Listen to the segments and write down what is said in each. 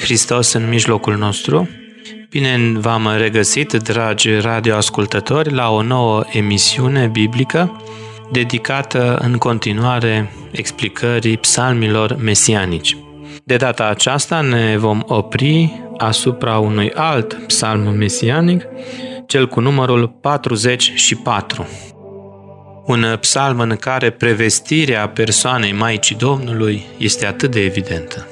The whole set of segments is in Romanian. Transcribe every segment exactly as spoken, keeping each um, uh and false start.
Hristos în mijlocul nostru. Bine v-am regăsit, dragi radioascultători, la o nouă emisiune biblică dedicată în continuare explicării psalmilor mesianici. De data aceasta ne vom opri asupra unui alt psalm mesianic, cel cu numărul patruzeci și patru. Un psalm în care prevestirea persoanei Maicii Domnului este atât de evidentă.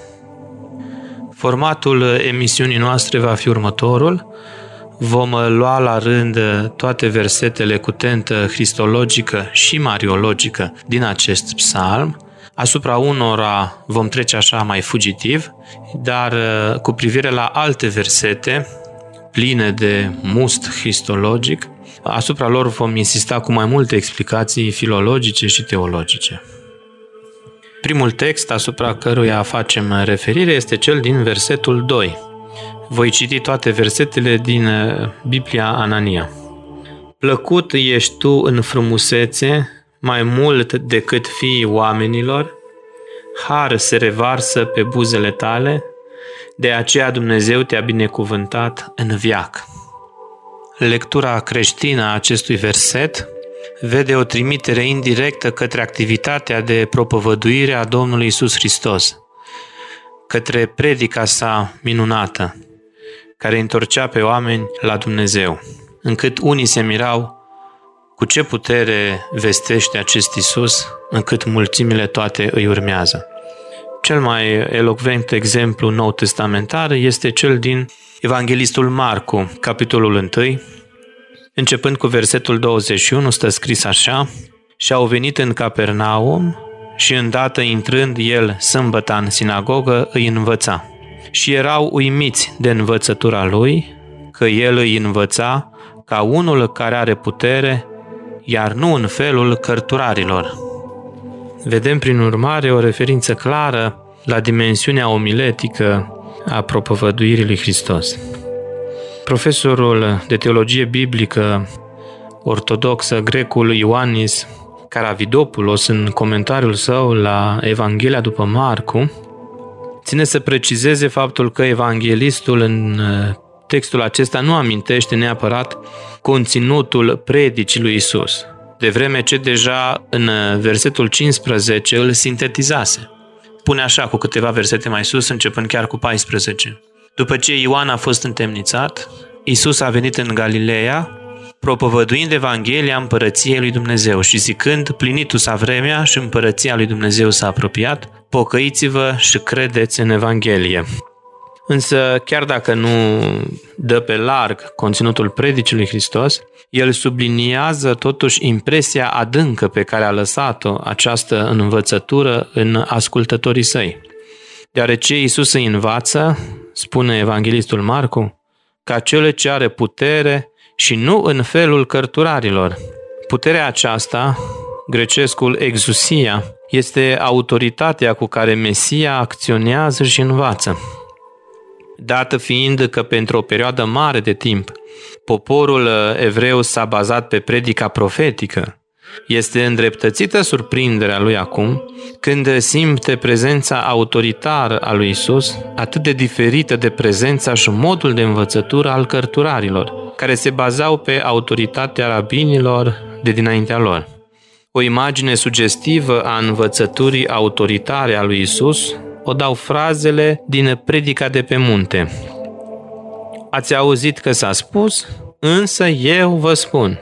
Formatul emisiunii noastre va fi următorul. Vom lua la rând toate versetele cu tentă cristologică și mariologică din acest psalm. Asupra unora vom trece așa mai fugitiv, dar cu privire la alte versete pline de must cristologic, asupra lor vom insista cu mai multe explicații filologice și teologice. Primul text asupra căruia facem referire este cel din versetul doi. Voi citi toate versetele din Biblia Anania. Plăcut ești tu în frumusețe, mai mult decât fiii oamenilor, har se revarsă pe buzele tale, de aceea Dumnezeu te-a binecuvântat în veac. Lectura creștină a acestui verset vede o trimitere indirectă către activitatea de propovăduire a Domnului Iisus Hristos, către predica sa minunată, care întorcea pe oameni la Dumnezeu, încât unii se mirau cu ce putere vestește acest Iisus, încât mulțimile toate îi urmează. Cel mai elocvent exemplu nou testamentar este cel din Evanghelistul Marcu, capitolul unu, începând cu versetul douăzeci și unu, stă scris așa: și au venit în Capernaum și îndată intrând el sâmbăta în sinagogă îi învăța. Și erau uimiți de învățătura lui, că el îi învăța ca unul care are putere, iar nu în felul cărturarilor. Vedem prin urmare o referință clară la dimensiunea omiletică a propovăduirii lui Hristos. Profesorul de teologie biblică ortodoxă, grecul Ioannis Karavidopoulos, în comentariul său la Evanghelia după Marcu, ține să precizeze faptul că evanghelistul în textul acesta nu amintește neapărat conținutul predicii lui Iisus, de vreme ce deja în versetul cincisprezece îl sintetizase. Pune așa cu câteva versete mai sus, începând chiar cu paisprezece. După ce Ioan a fost întemnițat, Iisus a venit în Galileea, propovăduind Evanghelia Împărăției lui Dumnezeu și zicând: plinitu-s-a vremea și Împărăția lui Dumnezeu s-a apropiat, pocăiți-vă și credeți în Evanghelie. Însă, chiar dacă nu dă pe larg conținutul predicii lui Hristos, el subliniază totuși impresia adâncă pe care a lăsat-o această învățătură în ascultătorii săi. Deoarece Iisus îi învață, spune evanghelistul Marcu, ca cel ce are putere și nu în felul cărturarilor. Puterea aceasta, grecescul exousia, este autoritatea cu care Mesia acționează și învață. Dată fiind că pentru o perioadă mare de timp poporul evreu s-a bazat pe predica profetică, este îndreptățită surprinderea lui acum când simte prezența autoritară a lui Iisus atât de diferită de prezența și modul de învățătură al cărturarilor, care se bazau pe autoritatea rabinilor de dinaintea lor. O imagine sugestivă a învățăturii autoritare a lui Iisus o dau frazele din predica de pe munte. Ați auzit că s-a spus, însă eu vă spun.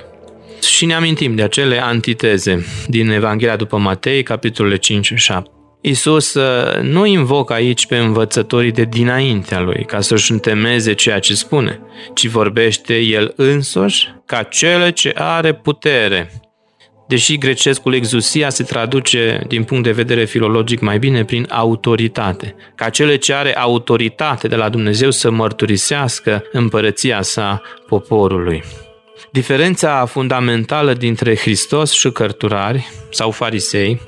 Și ne amintim de acele antiteze din Evanghelia după Matei, capitolele cinci și șapte. Iisus nu invocă aici pe învățătorii de dinaintea lui ca să-și întemeieze ceea ce spune, ci vorbește el însuși ca cel ce are putere. Deși grecescul exousia se traduce din punct de vedere filologic mai bine prin autoritate, ca cel ce are autoritate de la Dumnezeu să mărturisească împărăția sa poporului. Diferența fundamentală dintre Hristos și cărturari sau farisei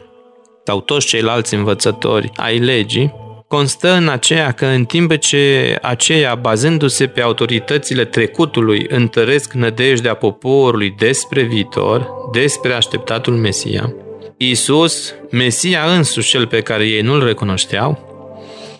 sau toți ceilalți învățători ai legii constă în aceea că în timp ce aceia, bazându-se pe autoritățile trecutului, întăresc nădejdea poporului despre viitor, despre așteptatul Mesia, Iisus, Mesia însuși cel pe care ei nu-l recunoșteau,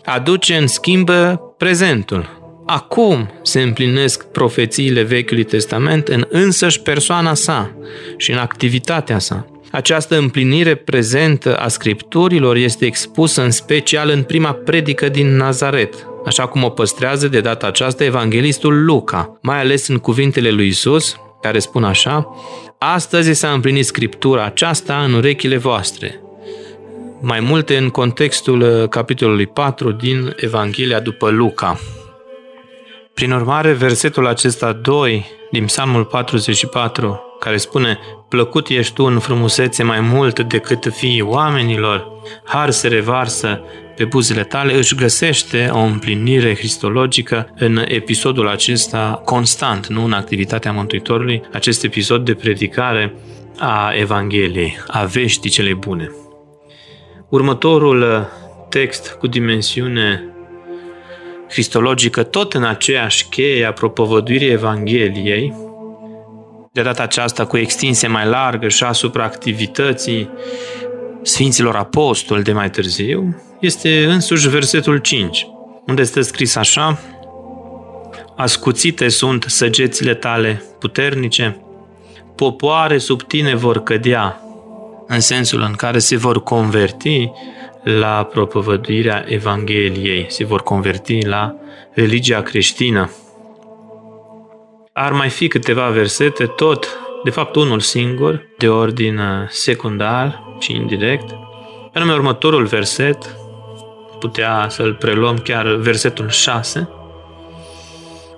aduce în schimb prezentul. Acum se împlinesc profețiile Vechiului Testament în însăși persoana sa și în activitatea sa. Această împlinire prezentă a Scripturilor este expusă în special în prima predică din Nazaret, așa cum o păstrează de data aceasta evanghelistul Luca, mai ales în cuvintele lui Iisus, care spun așa: astăzi s-a împlinit Scriptura aceasta în urechile voastre. Mai multe în contextul capitolului patru din Evanghelia după Luca. Prin urmare, versetul acesta doi din Psalmul patruzeci și patru, care spune: plăcut ești tu în frumusețe mai mult decât fiii oamenilor, har se revarsă pe buzele tale, își găsește o împlinire cristologică în episodul acesta constant, nu în activitatea Mântuitorului, acest episod de predicare a Evangheliei, a veștii cele bune. Următorul text cu dimensiune cristologică, tot în aceeași cheie a propovăduirii Evangheliei, de data aceasta cu extinse mai largă și asupra activității Sfinților Apostoli de mai târziu, este însuși versetul cinci, unde este scris așa: ascuțite sunt săgețile tale puternice, popoare sub tine vor cădea, în sensul în care se vor converti la propovăduirea Evangheliei, se vor converti la religia creștină. Ar mai fi câteva versete, tot, de fapt unul singur, de ordin secundar și indirect. Anume următorul verset, putea să-l preluăm chiar versetul șase,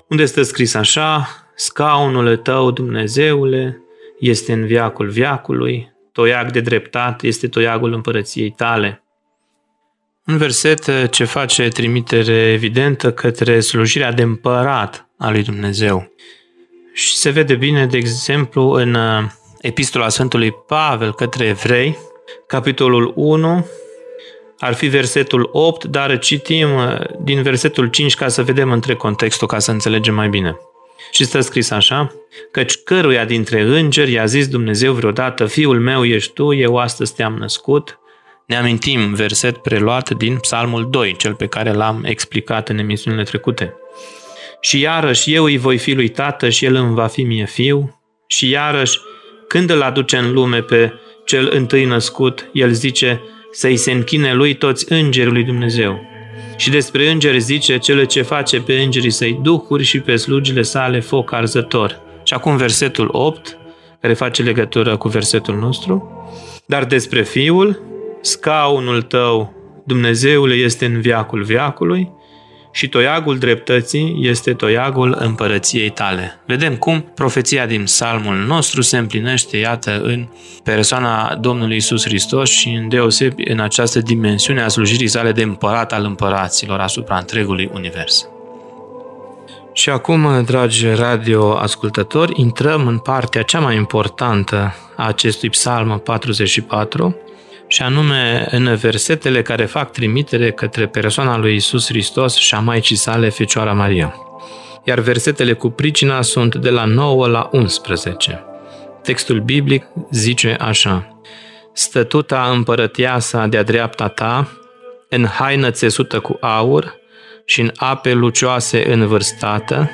unde este scris așa: scaunul tău, Dumnezeule, este în veacul veacului, toiac de dreptate este toiagul împărăției tale. Un verset ce face trimitere evidentă către slujirea de împărat a lui Dumnezeu. Și se vede bine, de exemplu, în Epistola Sfântului Pavel către Evrei, capitolul unu, ar fi versetul opt, dar citim din versetul cinci ca să vedem întreg contextul, ca să înțelegem mai bine. Și stă scris așa: căci căruia dintre îngeri i-a zis Dumnezeu vreodată, fiul meu ești tu, eu astăzi te-am născut. Ne amintim verset preluat din Psalmul doi, cel pe care l-am explicat în emisiunile trecute. Și iarăși eu îi voi fi lui tată și el îmi va fi mie fiu. Și iarăși când îl aduce în lume pe cel întâi născut, el zice să-i se închine lui toți îngerii lui Dumnezeu. Și despre îngeri zice: cele ce face pe îngerii săi duhuri și pe slugile sale foc arzător. Și acum versetul opt, care face legătură cu versetul nostru: dar despre fiul, scaunul tău, Dumnezeule, este în veacul veacului și toiagul dreptății este toiagul împărăției tale. Vedem cum profeția din psalmul nostru se împlinește, iată, în persoana Domnului Iisus Hristos și îndeosebi în această dimensiune a slujirii sale de împărat al împăraților asupra întregului univers. Și acum, dragi radioascultători, intrăm în partea cea mai importantă a acestui psalm patruzeci și patru, și anume în versetele care fac trimitere către persoana lui Iisus Hristos și a Maicii sale, Fecioara Maria. Iar versetele cu pricina sunt de la nouă la unsprezece. Textul biblic zice așa: stătuta împărăteasa de-a dreapta ta, în haină țesută cu aur și în ape lucioase învârstată,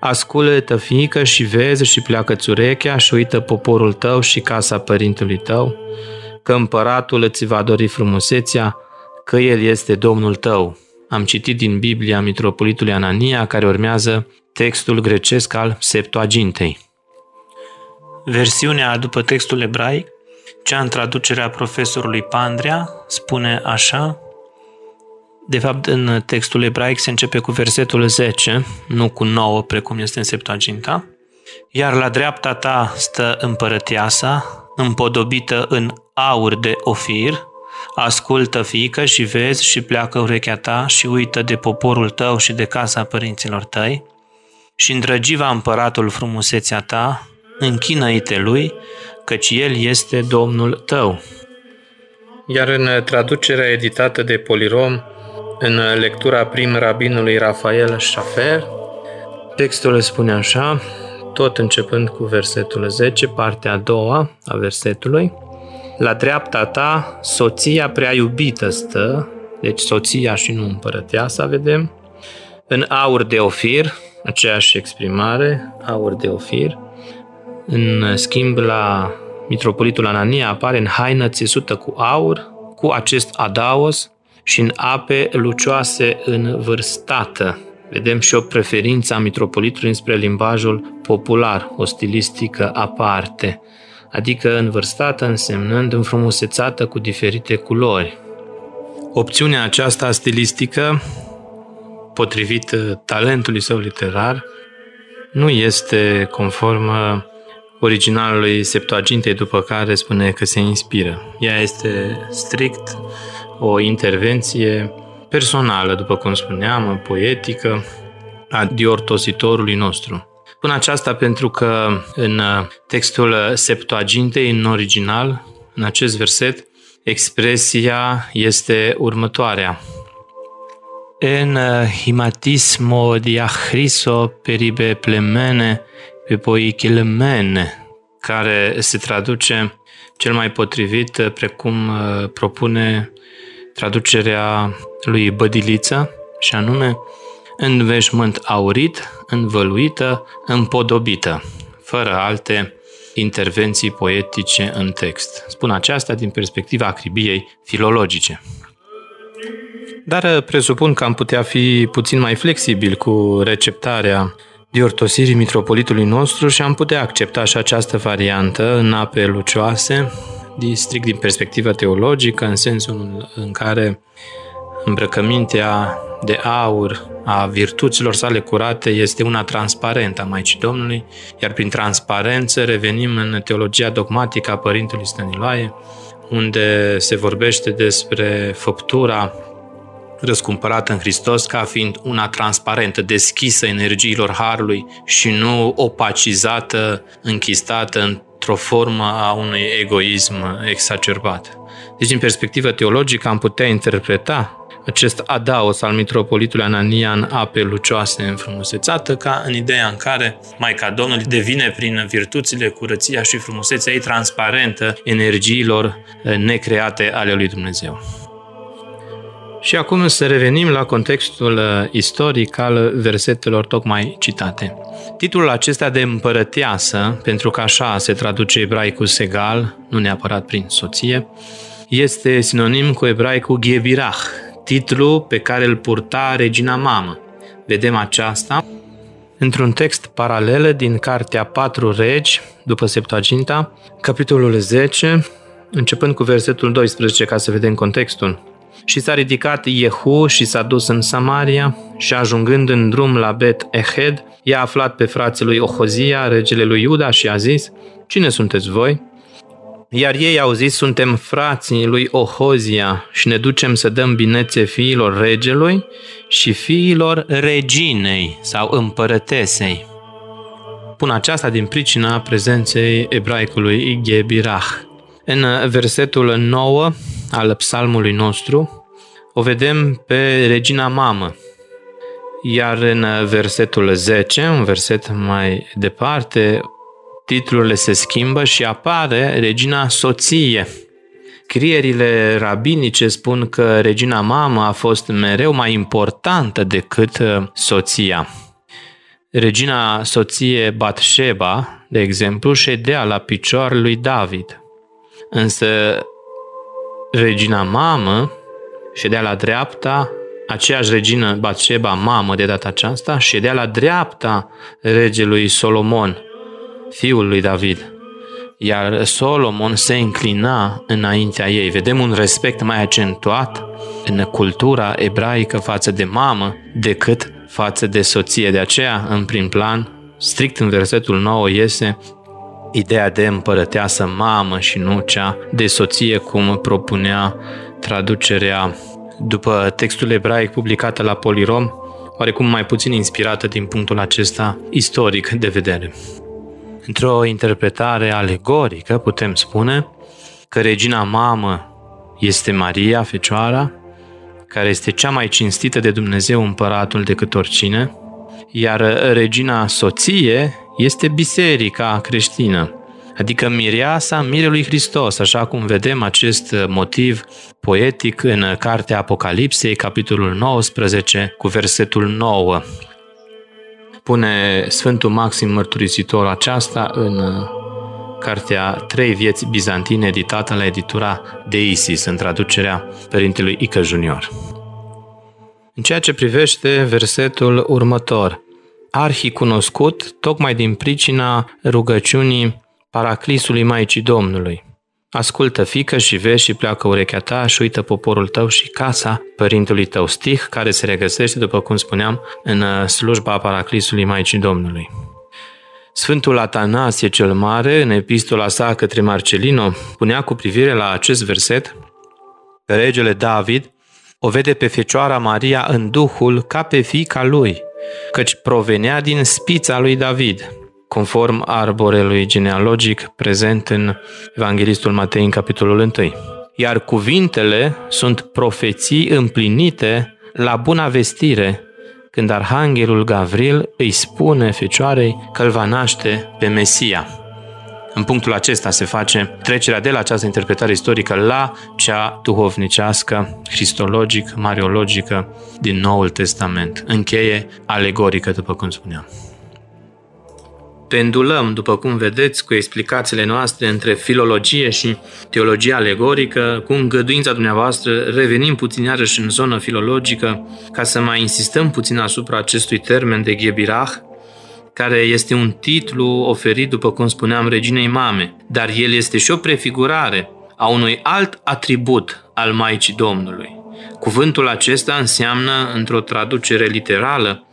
ascultă, fiică, și vezi și pleacă-ți urechea și uită poporul tău și casa părintelui tău, că împăratul îți va dori frumusețea, că el este Domnul tău. Am citit din Biblia Mitropolitului Anania, care urmează textul grecesc al Septuagintei. Versiunea după textul ebraic Cea în traducerea profesorului Pandrea spune așa, de fapt în textul ebraic se începe cu versetul zece, nu cu nouă precum este în Septuaginta, iar la dreapta ta stă împărăția sa, împodobită în aur de Ofir, ascultă, fiică, și vezi și pleacă urechea ta și uită de poporul tău și de casa părinților tăi și îndrăgiva împăratul frumusețea ta, închină-i-te lui, căci el este Domnul tău. Iar în traducerea editată de Polirom, în lectura prim rabinului Rafael Șafer, textul spune așa, tot începând cu versetul zece, partea a doua a versetului, la dreapta ta, soția prea iubită stă, deci soția și nu împărăteasa, vedem, în aur de Ofir, aceeași exprimare, aur de Ofir. În schimb, la Mitropolitul Anania apare în haină țesută cu aur, cu acest adaos și în ape lucioase învârstată. Vedem și o preferință a mitropolitului înspre limbajul popular, o stilistică aparte, adică învârstată însemnând înfrumusețată cu diferite culori. Opțiunea aceasta stilistică, potrivit talentului său literar, nu este conformă originalului Septuagintei, după care spune că se inspiră. Ea este strict o intervenție personală, după cum spuneam, poetică, a diortositorului nostru. Spun aceasta pentru că în textul Septuagintei, în original, în acest verset, expresia este următoarea. Εν himatismo diachriso peribe plemene pe poichilmene, care se traduce cel mai potrivit, precum propune traducerea lui Bădiliță, și anume, în veșmânt aurit, învăluită, împodobită, fără alte intervenții poetice în text. Spun aceasta din perspectiva acribiei filologice. Dar presupun că am putea fi puțin mai flexibil cu receptarea diortosirii mitropolitului nostru și am putea accepta și această variantă în ape lucioase, strict din perspectiva teologică, în sensul în care îmbrăcămintea de aur a virtuților sale curate este una transparentă a Maicii Domnului, iar prin transparență revenim în teologia dogmatică a Părintelui Staniloae, unde se vorbește despre făptura răscumpărată în Hristos ca fiind una transparentă, deschisă energiilor Harului și nu opacizată, închistată într-o formă a unui egoism exacerbat. Deci, din perspectivă teologică, am putea interpreta acest adaos al mitropolitului Anania în ape lucioase înfrumusețată ca în ideea în care Maica Domnului devine prin virtuțile, curăția și frumusețea ei transparentă energiilor necreate ale lui Dumnezeu. Și acum să revenim la contextul istoric al versetelor tocmai citate. Titlul acesta de împărăteasă, pentru că așa se traduce ebraicul segal, nu neapărat prin soție, este sinonim cu ebraicul ghebirah, titlul pe care îl purta regina mamă. Vedem aceasta într-un text paralel din Cartea patru Regi, după Septuaginta, capitolul zece, începând cu versetul doisprezece, ca să vedem contextul. Și s-a ridicat Jehu și s-a dus în Samaria și ajungând în drum la Bet-Ehed, i-a aflat pe frații lui Ohozia, regele lui Iuda, și a zis, cine sunteți voi? Iar ei au zis, suntem frații lui Ohozia și ne ducem să dăm binețe fiilor regelui și fiilor reginei sau împărătesei. Pun aceasta din pricina prezenței ebraicului Ghebirah. În versetul nouă al psalmului nostru o vedem pe regina mamă, iar în versetul zece, un verset mai departe, titlurile se schimbă și apare regina soție. Crierile rabinice spun că regina mamă a fost mereu mai importantă decât soția. Regina soție Batșeba, de exemplu, ședea la picioarele lui David. Însă regina mamă ședea la dreapta, aceeași regină Batșeba mamă de data aceasta, ședea la dreapta regelui Solomon, fiul lui David. iar Solomon se înclina înaintea ei. Vedem un respect mai accentuat în cultura ebraică față de mamă decât față de soție. De aceea, în prim plan, strict în versetul nouă, iese ideea de împărăteasă mamă și nu cea de soție, cum propunea traducerea după textul ebraic publicată la Polirom, oarecum mai puțin inspirată din punctul acesta istoric de vedere. Într-o interpretare alegorică putem spune că regina mamă este Maria, Fecioara, care este cea mai cinstită de Dumnezeu Împăratul decât oricine, iar regina soție este Biserica creștină, adică mireasa Mirelui Hristos, așa cum vedem acest motiv poetic în Cartea Apocalipsei, capitolul nouăsprezece, cu versetul nouă. Pune Sfântul Maxim Mărturisitor aceasta în Cartea Trei Vieți Bizantine, editată la editura Deisis, în traducerea Părintelui Ica Junior. În ceea ce privește versetul următor, arhicunoscut tocmai din pricina rugăciunii Paraclisului Maicii Domnului. Ascultă, fiică, și vezi și pleacă urechea ta și uită poporul tău și casa părintelui tău, stih care se regăsește, după cum spuneam, în slujba Paraclisului Maicii Domnului. Sfântul Atanasie cel Mare, în epistola sa către Marcelino, punea cu privire la acest verset că regele David o vede pe Fecioara Maria în Duhul ca pe fiica lui, căci provenea din spița lui David, conform arborelui genealogic prezent în Evanghelistul Matei în capitolul unu. Iar cuvintele sunt profeții împlinite la buna vestire, când Arhanghelul Gavril îi spune Fecioarei că îl va naște pe Mesia. În punctul acesta se face trecerea de la această interpretare istorică la cea duhovnicească, cristologic-mariologică din Noul Testament, încheie alegorică, după cum spuneam. Pendulăm, după cum vedeți, cu explicațiile noastre între filologie și teologia alegorică. Cu îngăduința dumneavoastră, revenim puțin iarăși în zonă filologică ca să mai insistăm puțin asupra acestui termen de ghebirah, care este un titlu oferit, după cum spuneam, reginei mame, dar el este și o prefigurare a unui alt atribut al Maicii Domnului. Cuvântul acesta înseamnă, într-o traducere literală,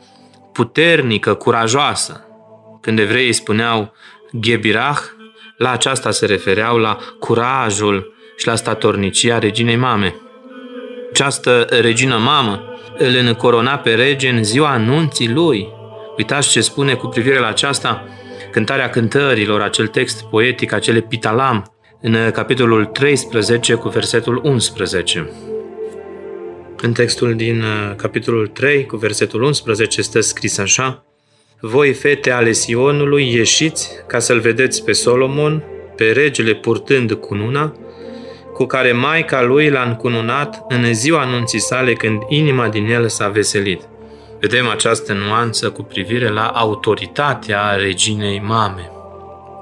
puternică, curajoasă. Când evreii spuneau ghebirah, la aceasta se refereau, la curajul și la statornicia reginei mame. Această regină mamă îl încorona pe rege în ziua anunții lui. Uitați ce spune cu privire la aceasta Cântarea Cântărilor, acel text poetic, acel epitalam, în capitolul treisprezece cu versetul unsprezece. În textul din capitolul trei cu versetul unsprezece stă scris așa: voi, fete ale Sionului, ieșiți ca să-l vedeți pe Solomon, pe regele purtând cununa, cu care maica lui l-a încununat în ziua anunții sale, când inima din el s-a veselit. Vedem această nuanță cu privire la autoritatea reginei mame,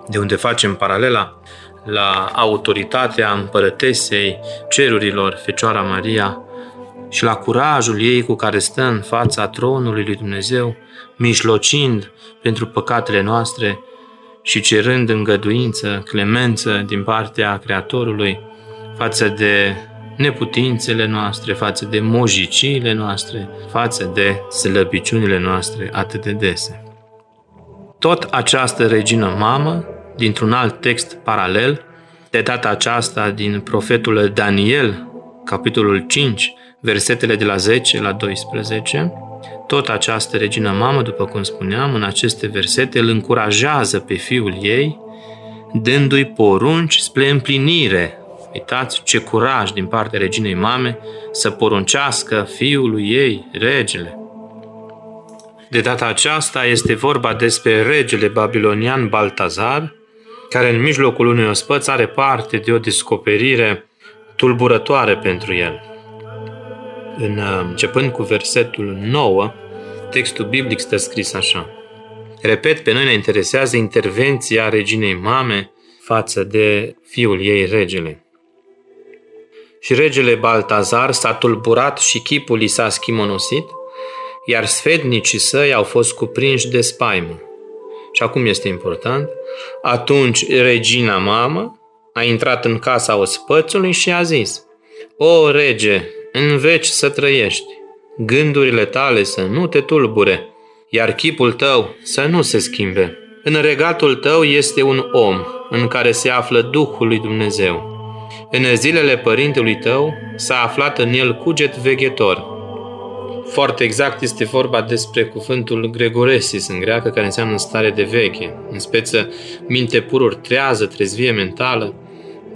de unde facem paralela la autoritatea împărătesei cerurilor, Fecioara Maria, și la curajul ei cu care stă în fața tronului lui Dumnezeu, mijlocind pentru păcatele noastre și cerând îngăduință, clemență din partea Creatorului față de neputințele noastre, față de mojiciile noastre, față de slăbiciunile noastre atât de dese. Tot această regină mamă, dintr-un alt text paralel, de data aceasta din profetul Daniel, capitolul cinci, versetele de la zece la doisprezece, tot această regină mamă, după cum spuneam, în aceste versete îl încurajează pe fiul ei, dându-i porunci spre împlinire. Uitați ce curaj din partea reginei mame să poruncească fiului ei, regele. De data aceasta este vorba despre regele babilonian Baltazar, care în mijlocul unui ospăț are parte de o descoperire tulburătoare pentru el. În, începând cu versetul nouă, textul biblic stă scris așa. Repet, pe noi ne interesează intervenția reginei mame față de fiul ei, regele. Și regele Baltazar s-a tulburat și chipul i s-a schimonosit, iar sfetnicii săi au fost cuprinși de spaimă. Și acum este important. Atunci regina mamă a intrat în casa ospățului și a zis: O rege, în veci să trăiești, gândurile tale să nu te tulbure, iar chipul tău să nu se schimbe. În regatul tău este un om în care se află Duhul lui Dumnezeu. În zilele părintelui tău s-a aflat în el cuget veghetor. Foarte exact este vorba despre cuvântul gregoresis în greacă, care înseamnă stare de veche, în speță minte pururi, trează, trezvie mentală.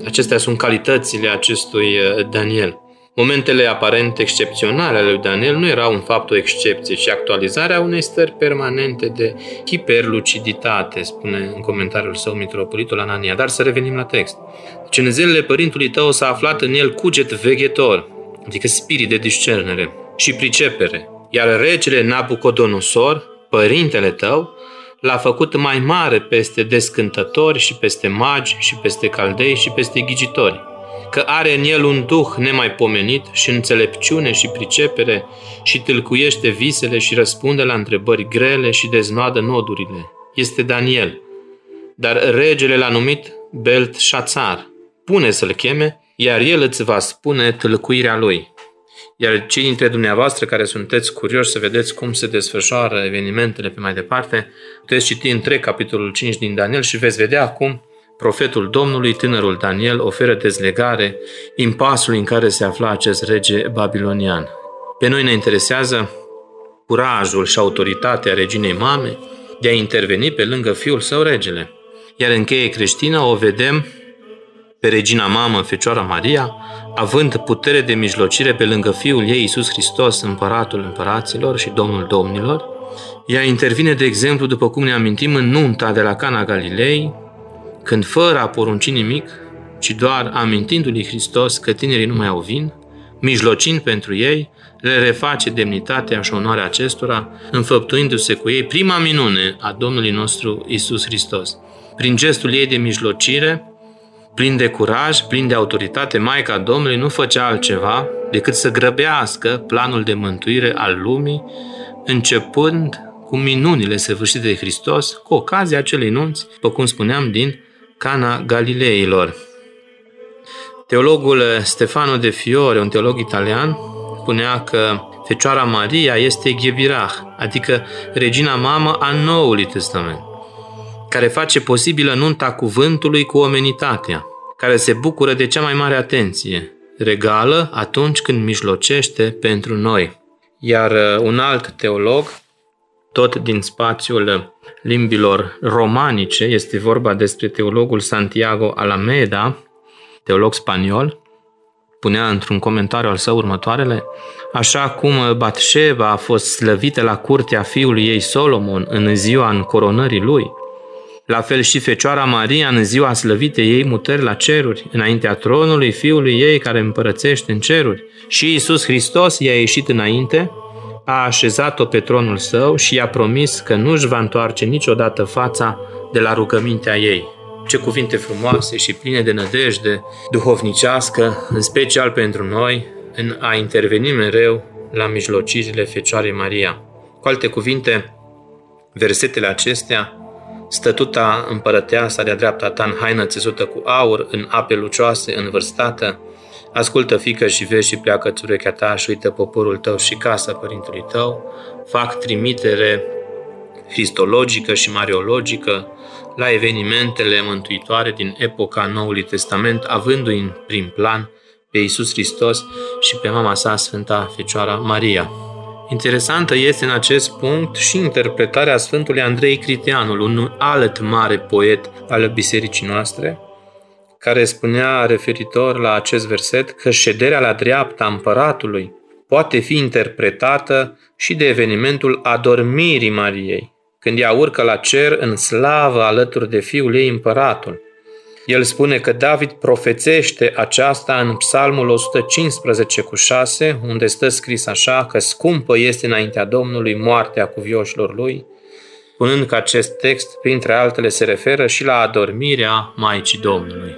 Acestea sunt calitățile acestui Daniel. Momentele aparent excepționale ale lui Daniel nu erau în fapt o excepție, ci actualizarea unei stări permanente de hiperluciditate, spune în comentariul său Mitropolitul Anania. Dar să revenim la text. Deci în zilele părintului tău s-a aflat în el cuget veghetor, adică spirit de discernere și pricepere, iar regele Nabucodonosor, părintele tău, l-a făcut mai mare peste descântători și peste magi și peste caldei și peste ghicitori, că are în el un duh nemaipomenit și înțelepciune și pricepere și tâlcuiește visele și răspunde la întrebări grele și deznoadă nodurile. Este Daniel. Dar regele l-a numit Beltșațar. Pune să-l cheme, iar el îți va spune tâlcuirea lui. Iar cei dintre dumneavoastră care sunteți curioși să vedeți cum se desfășoară evenimentele pe mai departe, puteți citi întreg capitolul cinci din Daniel și veți vedea acum profetul Domnului, tânărul Daniel, oferă dezlegare impasul în care se afla acest rege babilonian. Pe noi ne interesează curajul și autoritatea reginei mame de a interveni pe lângă fiul său, regele. Iar în cheie creștină o vedem pe regina mamă, Fecioara Maria, având putere de mijlocire pe lângă fiul ei, Iisus Hristos, împăratul împăraților și Domnul domnilor. Ea intervine, de exemplu, după cum ne amintim, în nunta de la Cana Galilei, când fără a porunci nimic, ci doar amintindu-i Hristos că tinerii nu mai au vin, mijlocind pentru ei, le reface demnitatea și onoarea acestora, înfăptuindu-se cu ei prima minune a Domnului nostru Iisus Hristos. Prin gestul ei de mijlocire, plin de curaj, plin de autoritate, Maica Domnului nu făcea altceva decât să grăbească planul de mântuire al lumii, începând cu minunile săvârșite de Hristos, cu ocazia acelei nunți, după cum spuneam, din Cana Galileilor. Teologul Stefano de Fiore, un teolog italian, spunea că Fecioara Maria este Ghebirah, adică regina mamă a Noului Testament, care face posibilă nunta cuvântului cu omenitatea, care se bucură de cea mai mare atenție regală atunci când mijlocește pentru noi. Iar un alt teolog, tot din spațiul limbilor romanice, este vorba despre teologul Santiago Alameda, teolog spaniol, punea într-un comentariu al său următoarele: așa cum Batșeva a fost slăvită la curtea fiului ei Solomon în ziua încoronării lui, la fel și Fecioara Maria în ziua slăvitei ei mutări la ceruri, înaintea tronului fiului ei care împărățește în ceruri. Și Iisus Hristos i-a ieșit înainte, a așezat-o pe tronul său și i-a promis că nu își va întoarce niciodată fața de la rugămintea ei. Ce cuvinte frumoase și pline de nădejde duhovnicească, în special pentru noi, în a interveni mereu la mijlocirile Fecioarei Maria. Cu alte cuvinte, versetele acestea: stătuta împărăteasa de-a dreapta ta în haină țesută cu aur, în ape lucioase învârstată, ascultă, fiică, și vezi și pleacă-ți urechea ta și uită poporul tău și casa părintului tău, fac trimitere cristologică și mariologică la evenimentele mântuitoare din epoca Noului Testament, avându-i în prim plan pe Iisus Hristos și pe mama sa, Sfânta Fecioara Maria. Interesantă este în acest punct și interpretarea Sfântului Andrei Criteanul, un alt mare poet al bisericii noastre, care spunea referitor la acest verset că șederea la dreapta împăratului poate fi interpretată și de evenimentul adormirii Mariei, când ea urcă la cer în slavă alături de fiul ei împăratul. El spune că David profețește aceasta în Psalmul o sută cincisprezece cu șase, unde stă scris așa: că scumpă este înaintea Domnului moartea cuvioșilor lui, punând că acest text, printre altele, se referă și la adormirea Maicii Domnului.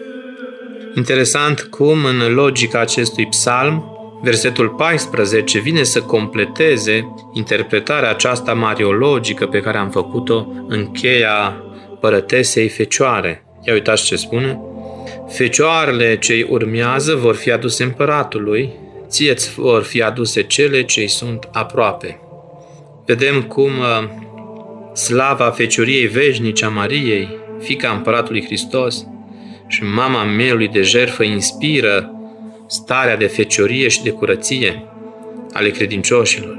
Interesant cum, în logica acestui psalm, Versetul paisprezece vine să completeze interpretarea aceasta mariologică pe care am făcut-o în cheia părătesei fecioare. Ia uitați ce spune. Fecioarele ce-i urmează vor fi aduse împăratului, ție-ți vor fi aduse cele ce-i sunt aproape. Vedem cum slava fecioriei veșnice a Mariei, fiica împăratului Hristos și mama mielului de jertfă, inspiră starea de feciorie și de curăție ale credincioșilor.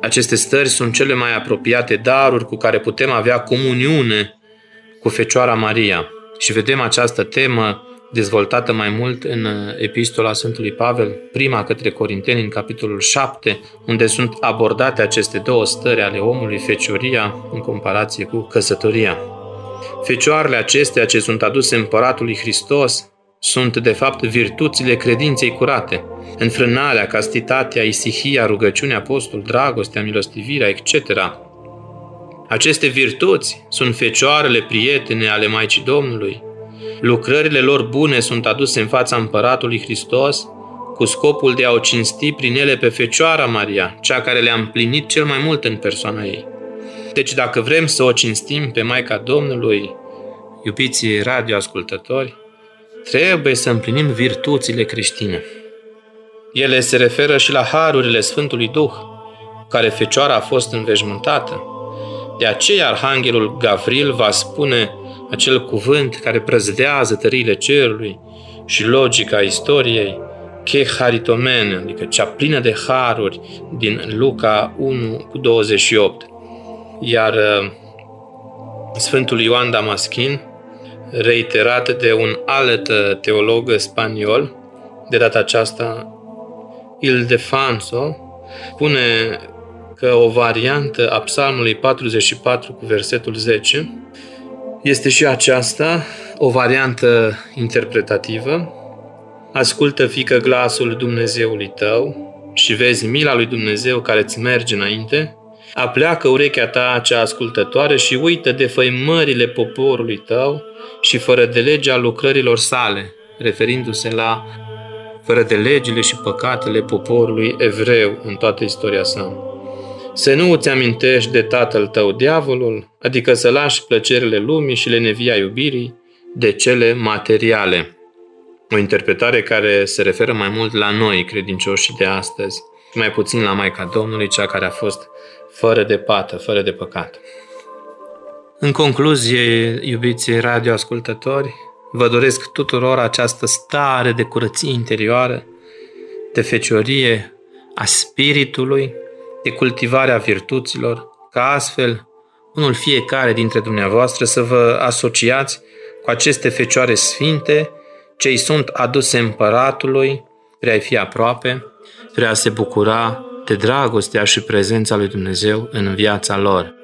Aceste stări sunt cele mai apropiate daruri cu care putem avea comuniune cu Fecioara Maria. Și vedem această temă dezvoltată mai mult în Epistola Sfântului Pavel, prima către Corinteni, în capitolul șapte, unde sunt abordate aceste două stări ale omului, fecioria în comparație cu căsătoria. Fecioarele acestea ce sunt aduse Împăratului Hristos sunt, de fapt, virtuțile credinței curate, înfrânarea, castitatea, isihia, rugăciunea, apostol, dragostea, milostivirea, et cetera. Aceste virtuți sunt fecioarele prietene ale Maicii Domnului. Lucrările lor bune sunt aduse în fața Împăratului Hristos cu scopul de a o cinsti prin ele pe Fecioara Maria, cea care le-a împlinit cel mai mult în persoana ei. Deci dacă vrem să o cinstim pe Maica Domnului, iubiții radioascultători, trebuie să împlinim virtuțile creștine. Ele se referă și la harurile Sfântului Duh, cu care Fecioara a fost înveșmântată. De aceea Arhanghelul Gavril va spune acel cuvânt care prăzdează tăriile cerului și logica istoriei, che haritomen, adică cea plină de haruri, din Luca unu cu douăzeci și opt. Iar Sfântul Ioan Damaschin, reiterat de un alt teolog spaniol, de data aceasta Ildefonso, spune că o variantă a Psalmului patruzeci și patru cu versetul zece este și aceasta o variantă interpretativă. Ascultă, fiică, glasul Dumnezeului tău și vezi mila lui Dumnezeu care îți merge înainte. Apleacă urechea ta cea ascultătoare și uită de făimările poporului tău și fără de legea lucrărilor sale, referindu-se la fără de legile și păcatele poporului evreu în toată istoria sa. Să nu îți amintești de tatăl tău diavolul, adică să lași plăcerile lumii și lenevia iubirii de cele materiale. O interpretare care se referă mai mult la noi, credincioșii de astăzi, mai puțin la Maica Domnului, cea care a fost fără de pată, fără de păcat. În concluzie, iubiți radioascultători, vă doresc tuturor această stare de curăție interioară, de feciorie a spiritului, de cultivarea virtuților, ca astfel unul fiecare dintre dumneavoastră să vă asociați cu aceste fecioare sfinte, ce-i sunt aduse împăratului, prea a-i fi aproape, prea a se bucura de dragostea și prezența lui Dumnezeu în viața lor.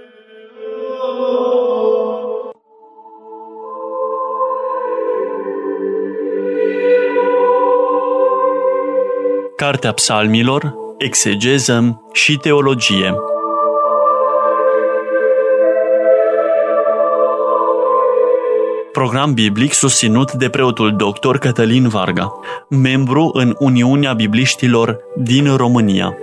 Cartea Psalmilor, exegeză și teologie. Program biblic susținut de preotul doctor Cătălin Varga, membru în Uniunea Bibliștilor din România.